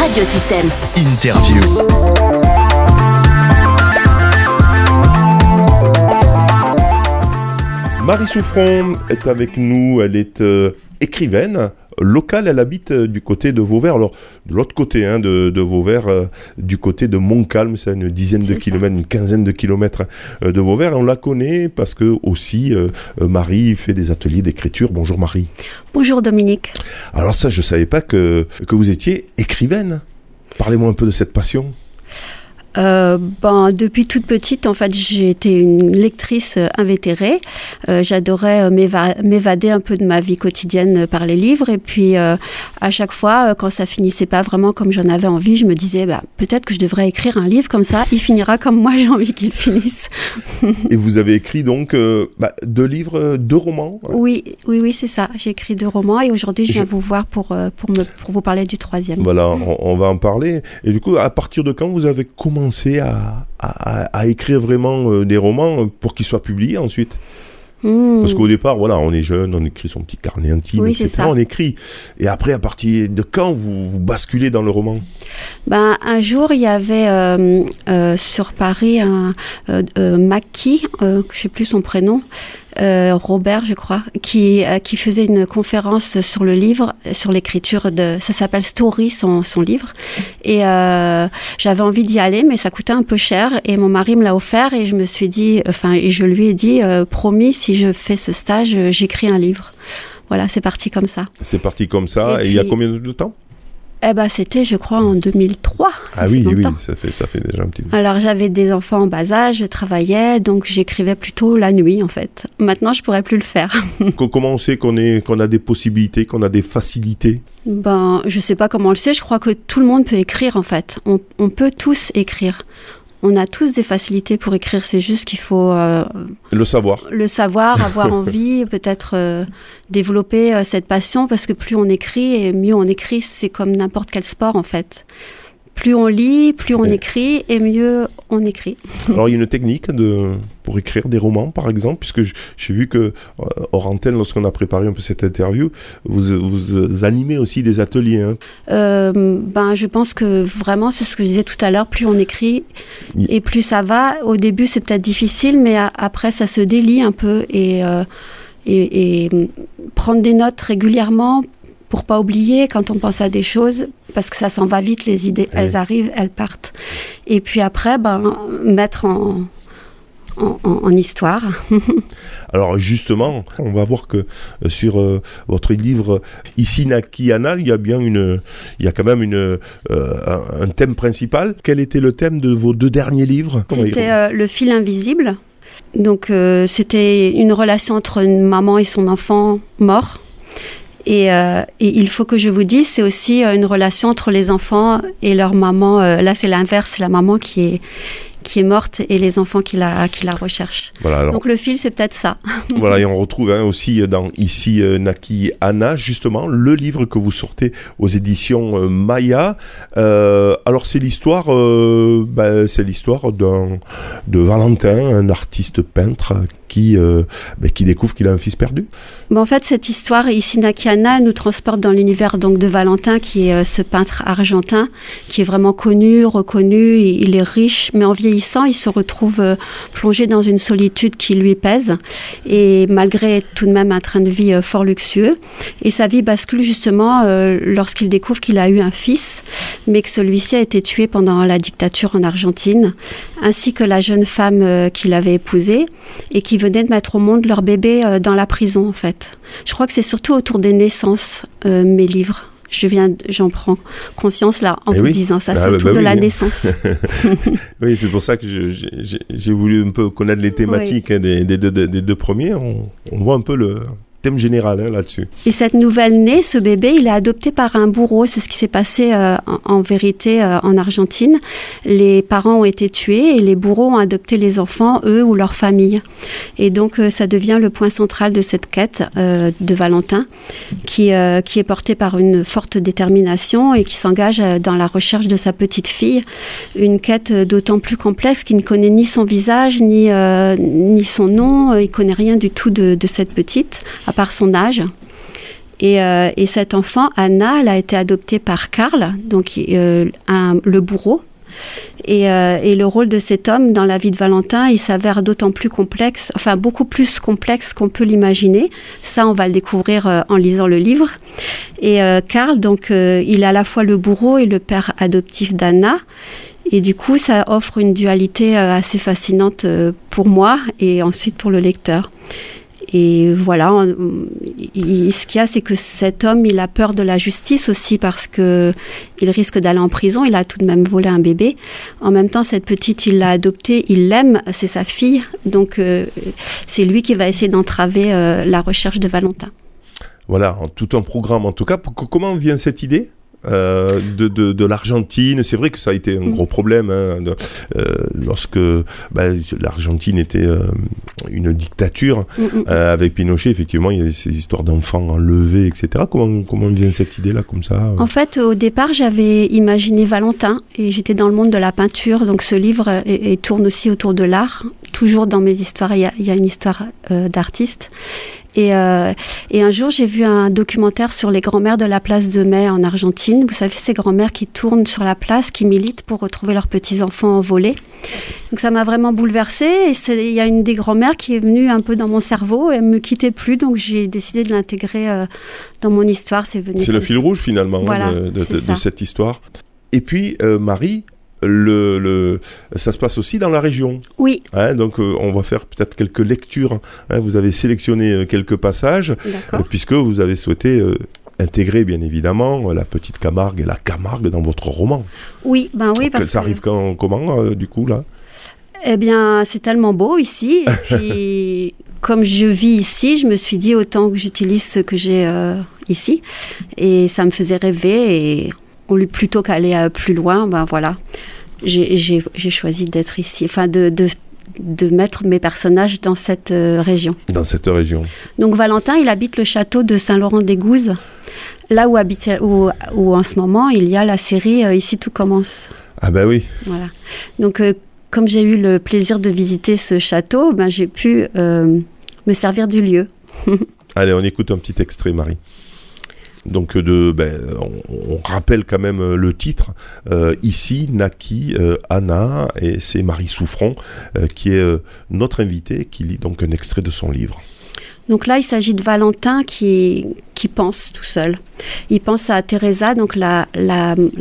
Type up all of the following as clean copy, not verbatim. Radio Système. Interview. Marie Souffron est avec nous, elle est écrivaine locale, elle habite du côté de Vauvert, alors de l'autre côté de Vauvert, du côté de Montcalm, c'est une dizaine de kilomètres, une quinzaine de kilomètres de Vauvert, et on la connaît parce que aussi Marie fait des ateliers d'écriture. Bonjour Marie. Bonjour Dominique. Alors ça, je ne savais pas que vous étiez écrivaine. Parlez-moi un peu de cette passion. Depuis toute petite, en fait, j'ai été une lectrice invétérée. J'adorais m'évader un peu de ma vie quotidienne par les livres. Et puis, à chaque fois, quand ça finissait pas vraiment comme j'en avais envie, je me disais, peut-être que je devrais écrire un livre comme ça. Il finira comme moi, j'ai envie qu'il finisse. Et vous avez écrit donc deux livres, deux romans. Oui, c'est ça. J'ai écrit deux romans et aujourd'hui, je viens vous voir pour vous parler du troisième. Voilà, on va en parler. Et du coup, à partir de quand vous avez commencé à écrire vraiment des romans pour qu'ils soient publiés ensuite? Parce qu'au départ, voilà, on est jeune, on écrit son petit carnet intime, etc. On écrit. Et après, à partir de quand vous basculez dans le roman? Un jour, il y avait sur Paris Maquis, je ne sais plus son prénom, Robert, je crois, qui faisait une conférence sur le livre, sur l'écriture de... Ça s'appelle Story, son livre. Et j'avais envie d'y aller, mais ça coûtait un peu cher. Et mon mari me l'a offert et je me suis dit... et je lui ai dit, promis, si je fais ce stage, j'écris un livre. Voilà, c'est parti comme ça. C'est parti comme ça. Et puis, il y a combien de temps ? C'était, je crois, en 2003. Ça fait déjà un petit peu. Alors, j'avais des enfants en bas âge, je travaillais, donc j'écrivais plutôt la nuit, en fait. Maintenant, je ne pourrais plus le faire. Comment on sait qu'on a des possibilités, qu'on a des facilités ? Je ne sais pas comment on le sait. Je crois que tout le monde peut écrire, en fait. On peut tous écrire. On a tous des facilités pour écrire, c'est juste qu'il faut... Le savoir, avoir envie, peut-être développer cette passion, parce que plus on écrit, et mieux on écrit, c'est comme n'importe quel sport en fait. Plus on lit, plus on écrit, et mieux on écrit. Alors, il y a une technique pour écrire des romans, par exemple, puisque j'ai vu que, hors antenne, lorsqu'on a préparé un peu cette interview, vous animez aussi des ateliers. Je pense que, vraiment, c'est ce que je disais tout à l'heure, plus on écrit, et plus ça va. Au début, c'est peut-être difficile, mais après, ça se délie un peu, et prendre des notes régulièrement, pour pas oublier quand on pense à des choses, parce que ça s'en va vite, les idées, elles arrivent, elles partent. Et puis après, mettre en histoire. Alors justement, on va voir que sur votre livre Ici Naquit Ana, il y a quand même un thème principal. Quel était le thème de vos deux derniers livres ? C'était le fil invisible. Donc c'était une relation entre une maman et son enfant mort. Et il faut que je vous dise, c'est aussi une relation entre les enfants et leur maman. Là, c'est l'inverse, c'est la maman qui est morte et les enfants qui la recherchent. Voilà, alors, donc le fil, c'est peut-être ça. Voilà, et on retrouve aussi dans Ici Naquit Ana, justement, le livre que vous sortez aux éditions Maya. Alors c'est l'histoire de Valentin, un artiste peintre qui découvre qu'il a un fils perdu. En fait, cette histoire Ici Naquit Ana nous transporte dans l'univers donc de Valentin, qui est ce peintre argentin, qui est vraiment connu, reconnu. Il est riche, mais en vieillissant, il se retrouve plongé dans une solitude qui lui pèse, et malgré tout de même un train de vie fort luxueux. Et sa vie bascule justement lorsqu'il découvre qu'il a eu un fils, mais que celui-ci a été tué pendant la dictature en Argentine, ainsi que la jeune femme qu'il avait épousée et qui venaient de mettre au monde leur bébé dans la prison, en fait. Je crois que c'est surtout autour des naissances, mes livres. J'en prends conscience là en vous disant ça, c'est tout de la naissance. Oui, c'est pour ça que j'ai voulu un peu connaître les thématiques des deux premiers. On voit un peu le thème général là-dessus. Et cette nouvelle-née, ce bébé, il est adopté par un bourreau. C'est ce qui s'est passé en vérité en Argentine. Les parents ont été tués et les bourreaux ont adopté les enfants, eux ou leur famille. Et donc ça devient le point central de cette quête de Valentin, qui est portée par une forte détermination et qui s'engage dans la recherche de sa petite fille. Une quête d'autant plus complexe qu'il ne connaît ni son visage, ni son nom. Il ne connaît rien du tout de cette petite, à part son âge. Et cet enfant, Anna, elle a été adoptée par Karl, donc le bourreau. Et le rôle de cet homme dans la vie de Valentin, il s'avère d'autant plus complexe, enfin beaucoup plus complexe qu'on peut l'imaginer. Ça, on va le découvrir en lisant le livre. Et Karl, donc, il est à la fois le bourreau et le père adoptif d'Anna. Et du coup, ça offre une dualité assez fascinante pour moi et ensuite pour le lecteur. Et voilà, ce qu'il y a, c'est que cet homme, il a peur de la justice aussi parce qu'il risque d'aller en prison. Il a tout de même volé un bébé. En même temps, cette petite, il l'a adoptée, il l'aime, c'est sa fille. Donc, c'est lui qui va essayer d'entraver la recherche de Valentin. Voilà, tout un programme en tout cas. Comment vient cette idée ? De l'Argentine, c'est vrai que ça a été un gros problème lorsque l'Argentine était une dictature avec Pinochet. Effectivement, il y a ces histoires d'enfants enlevés, etc. Comment vient cette idée là comme ça ? En fait, au départ, j'avais imaginé Valentin et j'étais dans le monde de la peinture, donc ce livre tourne aussi autour de l'art. Toujours dans mes histoires, il y a une histoire d'artiste. Et un jour, j'ai vu un documentaire sur les grands-mères de la place de Mai en Argentine. Vous savez, ces grands-mères qui tournent sur la place, qui militent pour retrouver leurs petits-enfants envolés. Donc, ça m'a vraiment bouleversée. Il y a une des grands-mères qui est venue un peu dans mon cerveau et elle ne me quittait plus. Donc, j'ai décidé de l'intégrer dans mon histoire. C'est le fil rouge, finalement, voilà, de cette histoire. Et puis, Marie... ça se passe aussi dans la région. Oui. Hein, donc, on va faire peut-être quelques lectures. Hein, vous avez sélectionné quelques passages, puisque vous avez souhaité intégrer, bien évidemment, la petite Camargue et la Camargue dans votre roman. Oui, ben oui. Parce que ça arrive comment, du coup, là ? Eh bien, c'est tellement beau ici. Et puis, comme je vis ici, je me suis dit autant que j'utilise ce que j'ai ici. Et ça me faisait rêver et... plutôt qu'aller plus loin, ben voilà, j'ai choisi d'être ici, enfin de mettre mes personnages dans cette région. Dans cette région. Donc Valentin, il habite le château de Saint-Laurent-des-Gouzes, là où en ce moment il y a la série Ici tout commence. Ah ben oui. Voilà. Donc comme j'ai eu le plaisir de visiter ce château, ben j'ai pu me servir du lieu. Allez, on écoute un petit extrait, Marie. Donc, on rappelle quand même le titre. Ici naquit Ana, et c'est Marie Souffron qui est notre invitée, qui lit donc un extrait de son livre. Donc là, il s'agit de Valentin qui pense tout seul. Il pense à Teresa, donc la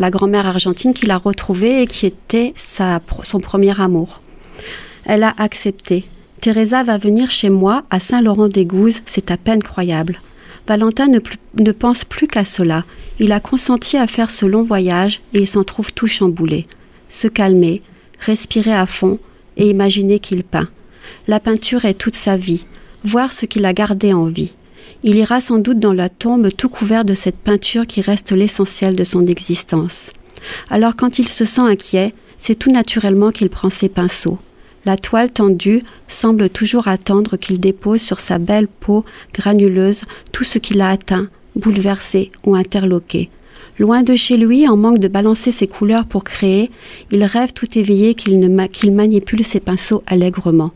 grand-mère argentine qu'il a retrouvée et qui était son premier amour. Elle a accepté. Teresa va venir chez moi à Saint-Laurent-des-Gouzes, c'est à peine croyable. Valentin ne pense plus qu'à cela. Il a consenti à faire ce long voyage et il s'en trouve tout chamboulé. Se calmer, respirer à fond et imaginer qu'il peint. La peinture est toute sa vie, voir ce qu'il a gardé en vie. Il ira sans doute dans la tombe tout couvert de cette peinture qui reste l'essentiel de son existence. Alors quand il se sent inquiet, c'est tout naturellement qu'il prend ses pinceaux. La toile tendue semble toujours attendre qu'il dépose sur sa belle peau granuleuse tout ce qu'il a atteint, bouleversé ou interloqué. Loin de chez lui, en manque de balancer ses couleurs pour créer, il rêve tout éveillé qu'il manipule ses pinceaux allègrement.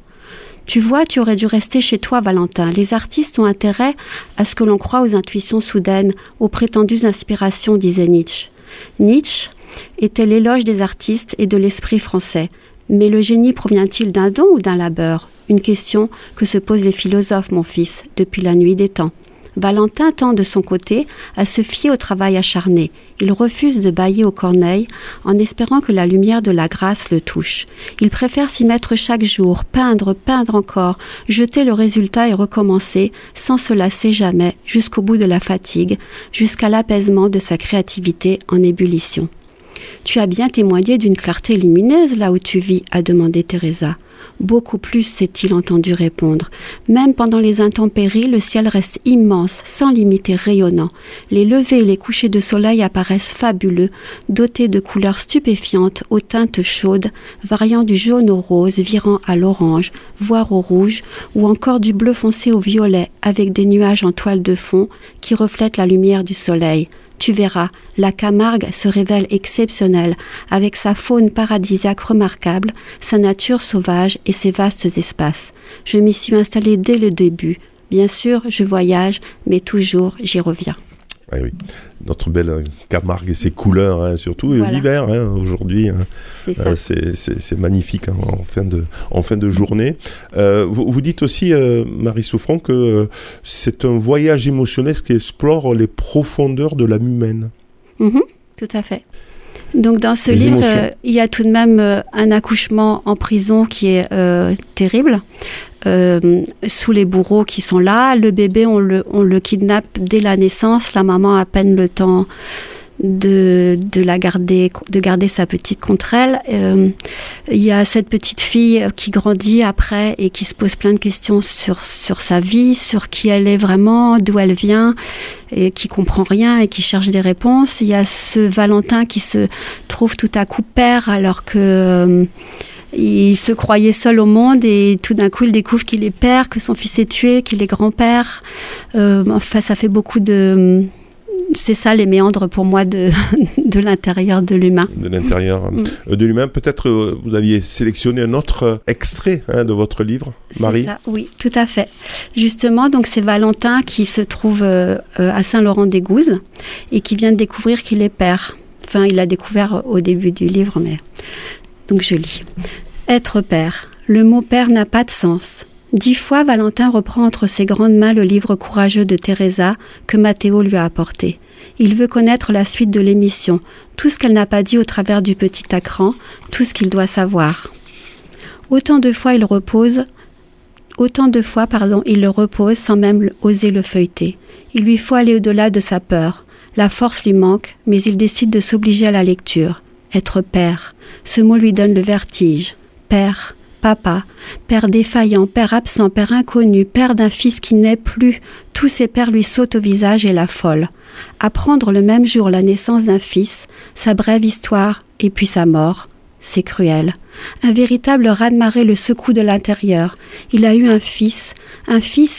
Tu vois, tu aurais dû rester chez toi, Valentin. Les artistes ont intérêt à ce que l'on croie aux intuitions soudaines, aux prétendues inspirations, disait Nietzsche. Nietzsche était l'éloge des artistes et de l'esprit français. Mais le génie provient-il d'un don ou d'un labeur ? Une question que se posent les philosophes, mon fils, depuis la nuit des temps. Valentin tend de son côté à se fier au travail acharné. Il refuse de bâiller aux corneilles en espérant que la lumière de la grâce le touche. Il préfère s'y mettre chaque jour, peindre encore, jeter le résultat et recommencer, sans se lasser jamais, jusqu'au bout de la fatigue, jusqu'à l'apaisement de sa créativité en ébullition. Tu as bien témoigné d'une clarté lumineuse là où tu vis, a demandé Teresa. Beaucoup plus s'est-il entendu répondre. Même pendant les intempéries, le ciel reste immense, sans limite et rayonnant. Les levées et les couchers de soleil apparaissent fabuleux, dotés de couleurs stupéfiantes, aux teintes chaudes, variant du jaune au rose, virant à l'orange, voire au rouge, ou encore du bleu foncé au violet, avec des nuages en toile de fond qui reflètent la lumière du soleil. Tu verras, la Camargue se révèle exceptionnelle, avec sa faune paradisiaque remarquable, sa nature sauvage et ses vastes espaces. Je m'y suis installée dès le début. Bien sûr, je voyage, mais toujours, j'y reviens. Ah oui, notre belle Camargue et ses couleurs, hein, surtout, et voilà. L'hiver, hein, aujourd'hui, hein, c'est magnifique hein, en fin de journée. Vous dites aussi, Marie Souffron, que c'est un voyage émotionnel qui explore les profondeurs de l'âme humaine. Mmh, tout à fait. Donc dans ce livre, il y a tout de même un accouchement en prison qui est terrible, sous les bourreaux qui sont là. Le bébé, on le kidnappe dès la naissance, la maman a à peine le temps de garder sa petite contre elle. Il y a cette petite fille qui grandit après et qui se pose plein de questions sur sa vie, sur qui elle est vraiment, d'où elle vient, et qui comprend rien et qui cherche des réponses. Il y a ce Valentin qui se trouve tout à coup père alors que il se croyait seul au monde et tout d'un coup il découvre qu'il est père, que son fils est tué, qu'il est grand-père. Enfin, ça fait beaucoup de... C'est ça les méandres pour moi de l'intérieur de l'humain. De l'intérieur de l'humain. Peut-être vous aviez sélectionné un autre extrait hein, de votre livre, Marie. C'est ça, oui, tout à fait. Justement, donc c'est Valentin qui se trouve à Saint-Laurent-des-Gouzes et qui vient de découvrir qu'il est père. Enfin, il l'a découvert au début du livre, mais... Donc je lis. « Être père. Le mot père n'a pas de sens. » 10 fois, Valentin reprend entre ses grandes mains le livre courageux de Teresa que Matteo lui a apporté. Il veut connaître la suite de l'émission, tout ce qu'elle n'a pas dit au travers du petit écran, tout ce qu'il doit savoir. Autant de fois, il le repose sans même oser le feuilleter. Il lui faut aller au-delà de sa peur. La force lui manque, mais il décide de s'obliger à la lecture. Être père. Ce mot lui donne le vertige. Père. Papa, père défaillant, père absent, père inconnu, père d'un fils qui n'est plus, tous ces pères lui sautent au visage et l'affolent. Apprendre le même jour la naissance d'un fils, sa brève histoire et puis sa mort, c'est cruel. Un véritable raz-de-marée le secoue de l'intérieur. Il a eu un fils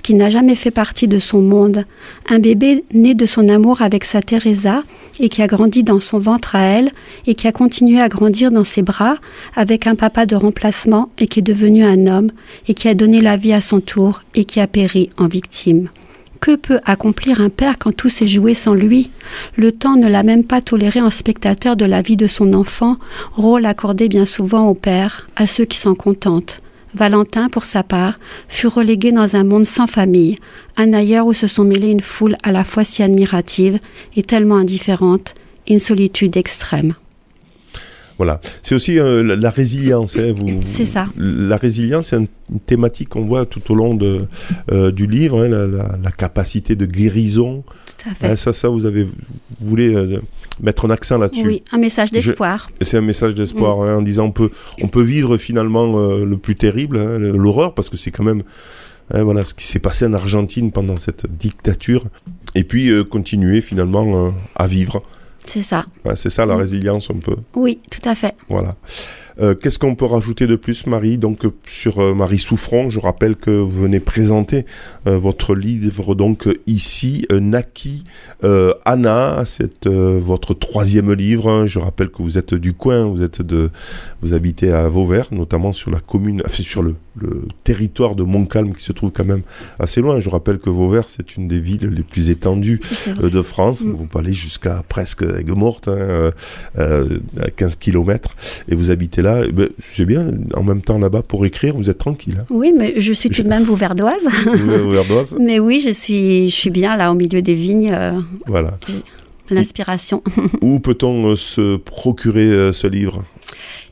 qui n'a jamais fait partie de son monde, un bébé né de son amour avec sa Teresa et qui a grandi dans son ventre à elle et qui a continué à grandir dans ses bras avec un papa de remplacement et qui est devenu un homme et qui a donné la vie à son tour et qui a péri en victime. Que peut accomplir un père quand tout s'est joué sans lui ? Le temps ne l'a même pas toléré en spectateur de la vie de son enfant, rôle accordé bien souvent au père, à ceux qui s'en contentent. Valentin, pour sa part, fut relégué dans un monde sans famille, un ailleurs où se sont mêlées une foule à la fois si admirative et tellement indifférente, une solitude extrême. Voilà, c'est aussi la résilience. Hein, c'est ça. La résilience, c'est une thématique qu'on voit tout au long du livre, hein, la capacité de guérison. Tout à fait. Hein, ça, vous voulez mettre un accent là-dessus. Oui, un message d'espoir. C'est un message d'espoir, hein, en disant on peut vivre finalement le plus terrible, hein, l'horreur, parce que c'est quand même... Voilà ce qui s'est passé en Argentine pendant cette dictature. Et puis continuer finalement à vivre. C'est ça. Ouais, c'est ça la résilience un peu. Oui, tout à fait. Voilà. Qu'est-ce qu'on peut rajouter de plus, Marie ? Donc sur Marie Souffron, je rappelle que vous venez présenter votre livre donc Ici Naquit Ana, c'est votre 3e livre. Je rappelle que vous êtes du coin, vous habitez à Vauvert, notamment sur la commune, enfin, sur le territoire de Montcalm qui se trouve quand même assez loin. Je rappelle que Vauvert, c'est une des villes les plus étendues de France. Vous pouvez aller jusqu'à presque Aigues-Mortes, hein, à 15 km, et vous habitez là. Ben, c'est bien, en même temps là-bas pour écrire, vous êtes tranquille. Hein. Oui, mais je suis tout de même Vauverdoise. Vauverdoise. Mais oui, je suis bien là au milieu des vignes. Voilà. L'inspiration. Où peut-on se procurer ce livre ?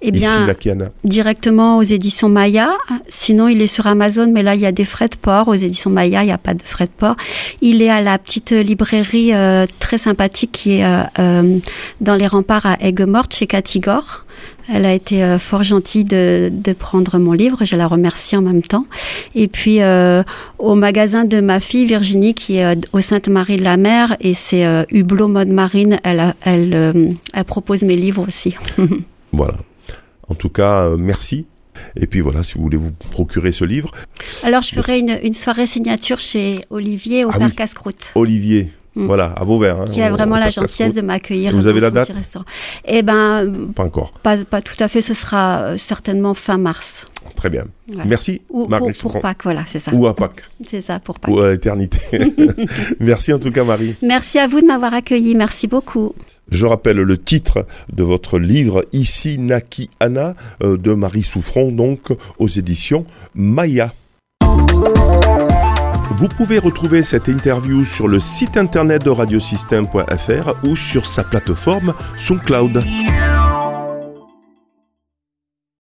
Eh bien, Ici, directement aux éditions Maya. Sinon, il est sur Amazon, mais là, il y a des frais de port. Aux éditions Maya, il n'y a pas de frais de port. Il est à la petite librairie très sympathique qui est dans les remparts à Aigues-Mortes, chez Catigor. Elle a été fort gentille de prendre mon livre. Je la remercie en même temps. Et puis, au magasin de ma fille, Virginie, qui est aux Saintes-Maries-de-la-Mer. Et c'est Hublot Mode Marine. Elle propose mes livres aussi. Voilà. En tout cas, merci. Et puis voilà, si vous voulez vous procurer ce livre. Alors, je ferai une soirée signature chez Olivier au Père Casse-croûte. Olivier, Voilà, à Vauvert. Hein, qui a vraiment la gentillesse de m'accueillir. Vous avez la date ? Eh ben, pas encore. Pas tout à fait, ce sera certainement fin mars. Très bien. Voilà. Merci, Marie Souffron. Pour Pâques, voilà, c'est ça. Ou à Pâques. C'est ça, pour Pâques. Ou à l'éternité. Merci en tout cas, Marie. Merci à vous de m'avoir accueilli. Merci beaucoup. Je rappelle le titre de votre livre « Ici Naquit Ana » de Marie Souffron, donc aux éditions Maya. Vous pouvez retrouver cette interview sur le site internet de radiosystem.fr ou sur sa plateforme SoundCloud.